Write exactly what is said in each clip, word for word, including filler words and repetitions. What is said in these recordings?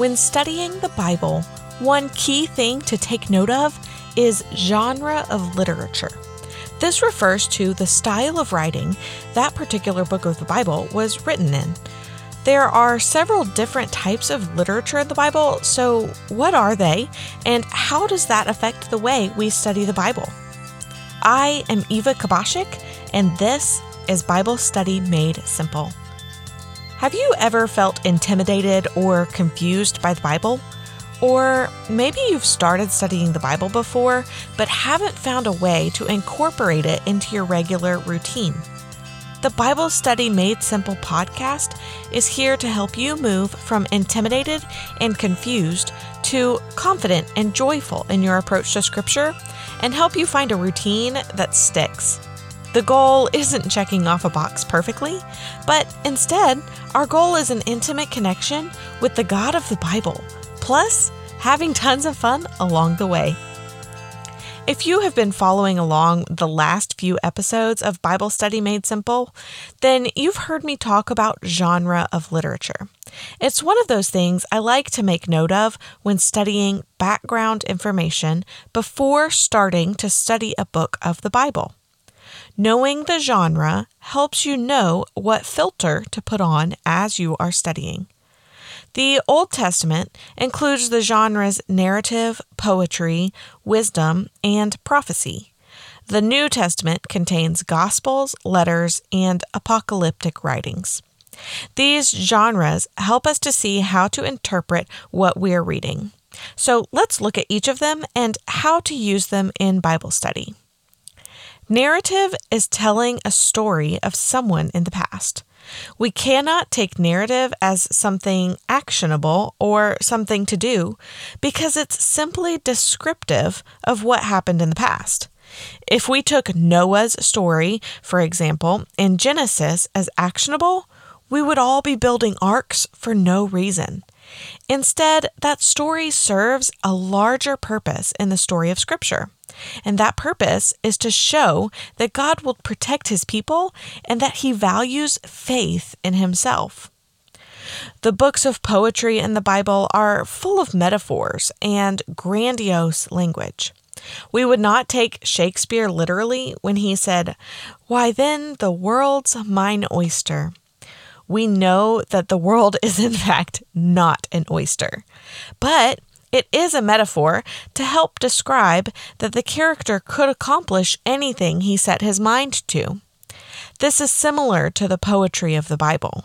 When studying the Bible, one key thing to take note of is genre of literature. This refers to the style of writing that particular book of the Bible was written in. There are several different types of literature in the Bible, so what are they, and how does that affect the way we study the Bible? I am Eva Kabashik, and this is Bible Study Made Simple. Have you ever felt intimidated or confused by the Bible? Or maybe you've started studying the Bible before, but haven't found a way to incorporate it into your regular routine. The Bible Study Made Simple podcast is here to help you move from intimidated and confused to confident and joyful in your approach to Scripture and help you find a routine that sticks. The goal isn't checking off a box perfectly, but instead, our goal is an intimate connection with the God of the Bible, plus having tons of fun along the way. If you have been following along the last few episodes of Bible Study Made Simple, then you've heard me talk about genre of literature. It's one of those things I like to make note of when studying background information before starting to study a book of the Bible. Knowing the genre helps you know what filter to put on as you are studying. The Old Testament includes the genres narrative, poetry, wisdom, and prophecy. The New Testament contains gospels, letters, and apocalyptic writings. These genres help us to see how to interpret what we are reading. So let's look at each of them and how to use them in Bible study. Narrative is telling a story of someone in the past. We cannot take narrative as something actionable or something to do because it's simply descriptive of what happened in the past. If we took Noah's story, for example, in Genesis as actionable, we would all be building arcs for no reason. Instead, that story serves a larger purpose in the story of Scripture. And that purpose is to show that God will protect His people and that He values faith in Himself. The books of poetry in the Bible are full of metaphors and grandiose language. We would not take Shakespeare literally when he said, "Why then the world's mine oyster." We know that the world is in fact not an oyster, but it is a metaphor to help describe that the character could accomplish anything he set his mind to. This is similar to the poetry of the Bible.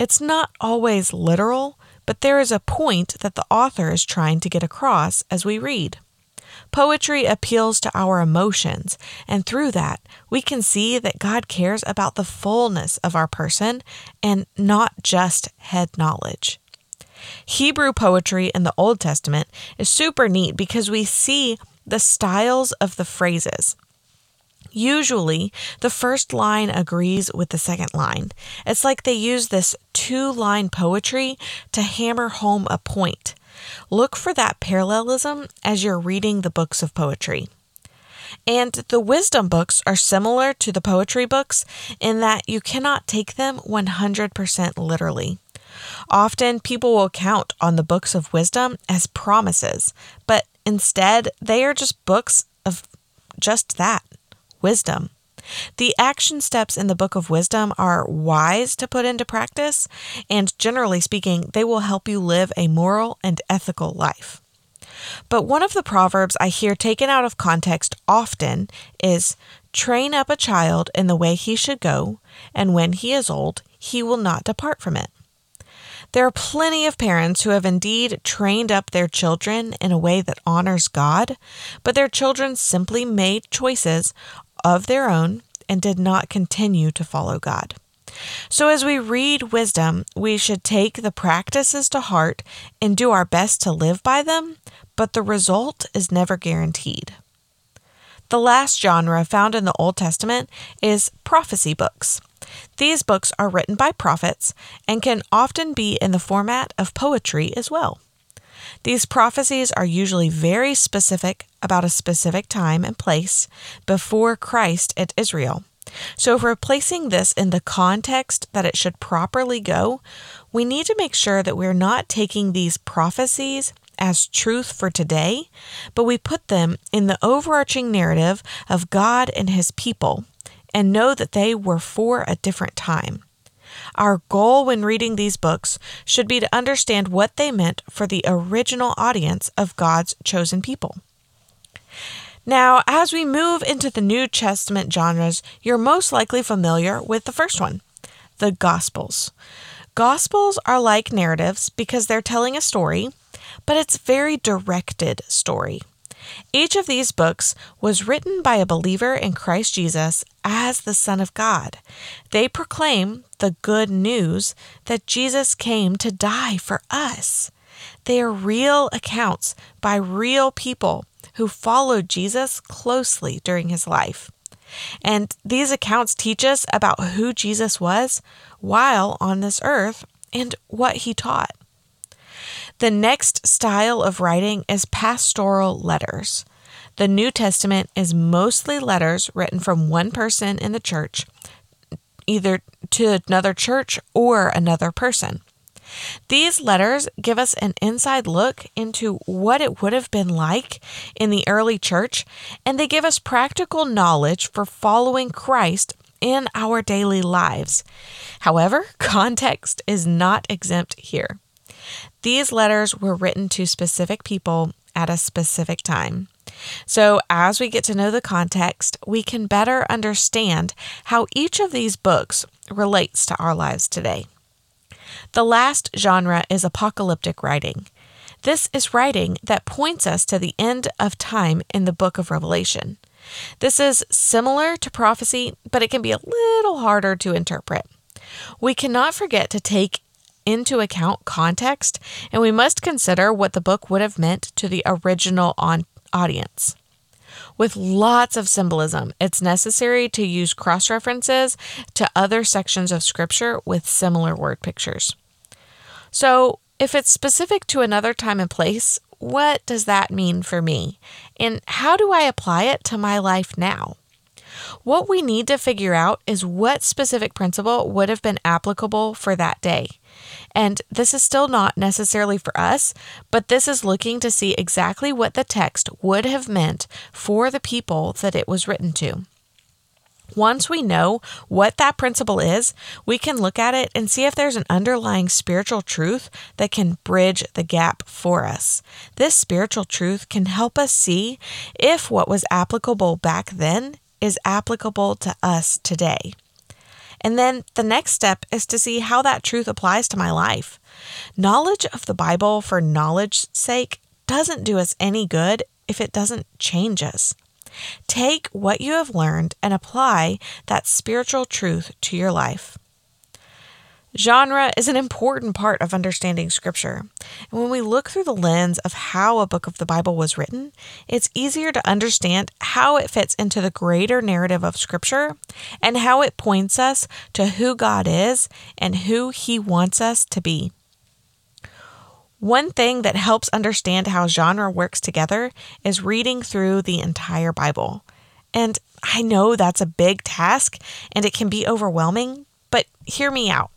It's not always literal, but there is a point that the author is trying to get across as we read. Poetry appeals to our emotions, and through that, we can see that God cares about the fullness of our person and not just head knowledge. Hebrew poetry in the Old Testament is super neat because we see the styles of the phrases. Usually, the first line agrees with the second line. It's like they use this two-line poetry to hammer home a point. Look for that parallelism as you're reading the books of poetry. And the wisdom books are similar to the poetry books in that you cannot take them one hundred percent literally. Often people will count on the books of wisdom as promises, but instead they are just books of just that, wisdom. The action steps in the Book of Wisdom are wise to put into practice, and generally speaking, they will help you live a moral and ethical life. But one of the proverbs I hear taken out of context often is, "Train up a child in the way he should go, and when he is old, he will not depart from it." There are plenty of parents who have indeed trained up their children in a way that honors God, but their children simply made choices of their own and did not continue to follow God. So as we read wisdom, we should take the practices to heart and do our best to live by them, but the result is never guaranteed. The last genre found in the Old Testament is prophecy books. These books are written by prophets and can often be in the format of poetry as well. These prophecies are usually very specific about a specific time and place before Christ at Israel, So if we're placing this in the context that it should properly go, we need to make sure that we're not taking these prophecies as truth for today, but we put them in the overarching narrative of God and His people and know that they were for a different time. Our goal when reading these books should be to understand what they meant for the original audience of God's chosen people. Now, as we move into the New Testament genres, you're most likely familiar with the first one, the Gospels. Gospels are like narratives because they're telling a story, but it's a very directed story. Each of these books was written by a believer in Christ Jesus as the Son of God. They proclaim the good news that Jesus came to die for us. They are real accounts by real people who followed Jesus closely during His life. And these accounts teach us about who Jesus was while on this earth and what He taught. The next style of writing is pastoral letters. The New Testament is mostly letters written from one person in the church, either to another church or another person. These letters give us an inside look into what it would have been like in the early church, and they give us practical knowledge for following Christ in our daily lives. However, context is not exempt here. These letters were written to specific people at a specific time. So as we get to know the context, we can better understand how each of these books relates to our lives today. The last genre is apocalyptic writing. This is writing that points us to the end of time in the book of Revelation. This is similar to prophecy, but it can be a little harder to interpret. We cannot forget to take into account context, and we must consider what the book would have meant to the original on- audience. With lots of symbolism, it's necessary to use cross-references to other sections of Scripture with similar word pictures. So, if it's specific to another time and place, what does that mean for me? And how do I apply it to my life now? What we need to figure out is what specific principle would have been applicable for that day. And this is still not necessarily for us, but this is looking to see exactly what the text would have meant for the people that it was written to. Once we know what that principle is, we can look at it and see if there's an underlying spiritual truth that can bridge the gap for us. This spiritual truth can help us see if what was applicable back then is applicable to us today. And then the next step is to see how that truth applies to my life. Knowledge of the Bible for knowledge's sake doesn't do us any good if it doesn't change us. Take what you have learned and apply that spiritual truth to your life. Genre is an important part of understanding Scripture. And when we look through the lens of how a book of the Bible was written, it's easier to understand how it fits into the greater narrative of Scripture and how it points us to who God is and who He wants us to be. One thing that helps understand how genre works together is reading through the entire Bible. And I know that's a big task and it can be overwhelming, but hear me out.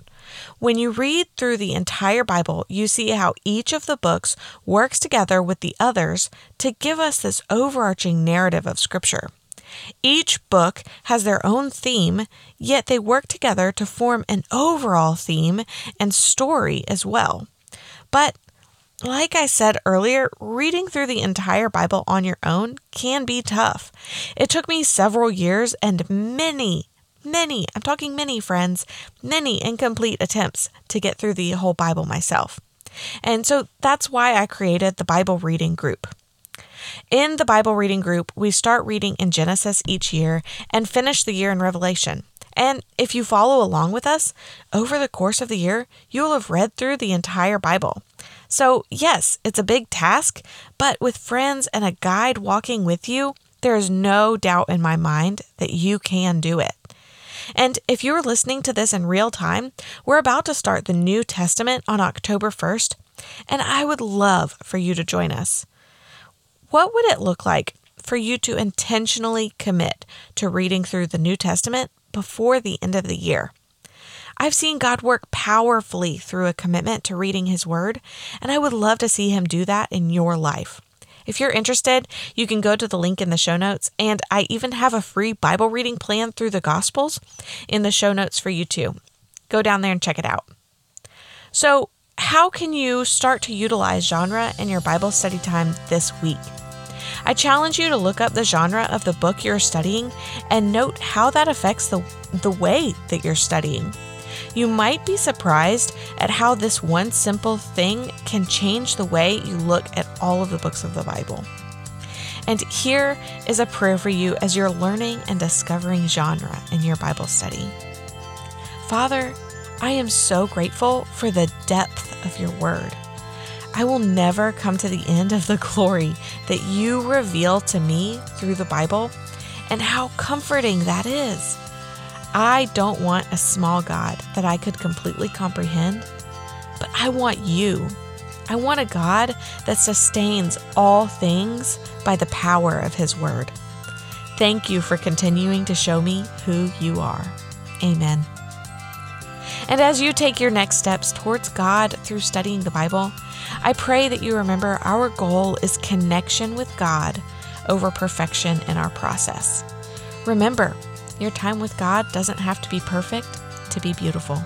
When you read through the entire Bible, you see how each of the books works together with the others to give us this overarching narrative of Scripture. Each book has their own theme, yet they work together to form an overall theme and story as well. But like I said earlier, reading through the entire Bible on your own can be tough. It took me several years and many Many, I'm talking many friends, many incomplete attempts to get through the whole Bible myself. And so that's why I created the Bible reading group. In the Bible reading group, we start reading in Genesis each year and finish the year in Revelation. And if you follow along with us, over the course of the year, you'll have read through the entire Bible. So yes, it's a big task, but with friends and a guide walking with you, there is no doubt in my mind that you can do it. And if you're listening to this in real time, we're about to start the New Testament on October first, and I would love for you to join us. What would it look like for you to intentionally commit to reading through the New Testament before the end of the year. I've seen God work powerfully through a commitment to reading His Word, and I would love to see Him do that in your life. If you're interested, you can go to the link in the show notes, and I even have a free Bible reading plan through the Gospels in the show notes for you too. Go down there and check it out. So, how can you start to utilize genre in your Bible study time this week? I challenge you to look up the genre of the book you're studying and note how that affects the, the way that you're studying. You might be surprised at how this one simple thing can change the way you look at all of the books of the Bible. And here is a prayer for you as you're learning and discovering genre in your Bible study. Father, I am so grateful for the depth of your word. I will never come to the end of the glory that you reveal to me through the Bible and how comforting that is. I don't want a small God that I could completely comprehend, but I want you. I want a God that sustains all things by the power of His word. Thank you for continuing to show me who you are. Amen. And as you take your next steps towards God through studying the Bible, I pray that you remember our goal is connection with God over perfection in our process. Remember, your time with God doesn't have to be perfect to be beautiful.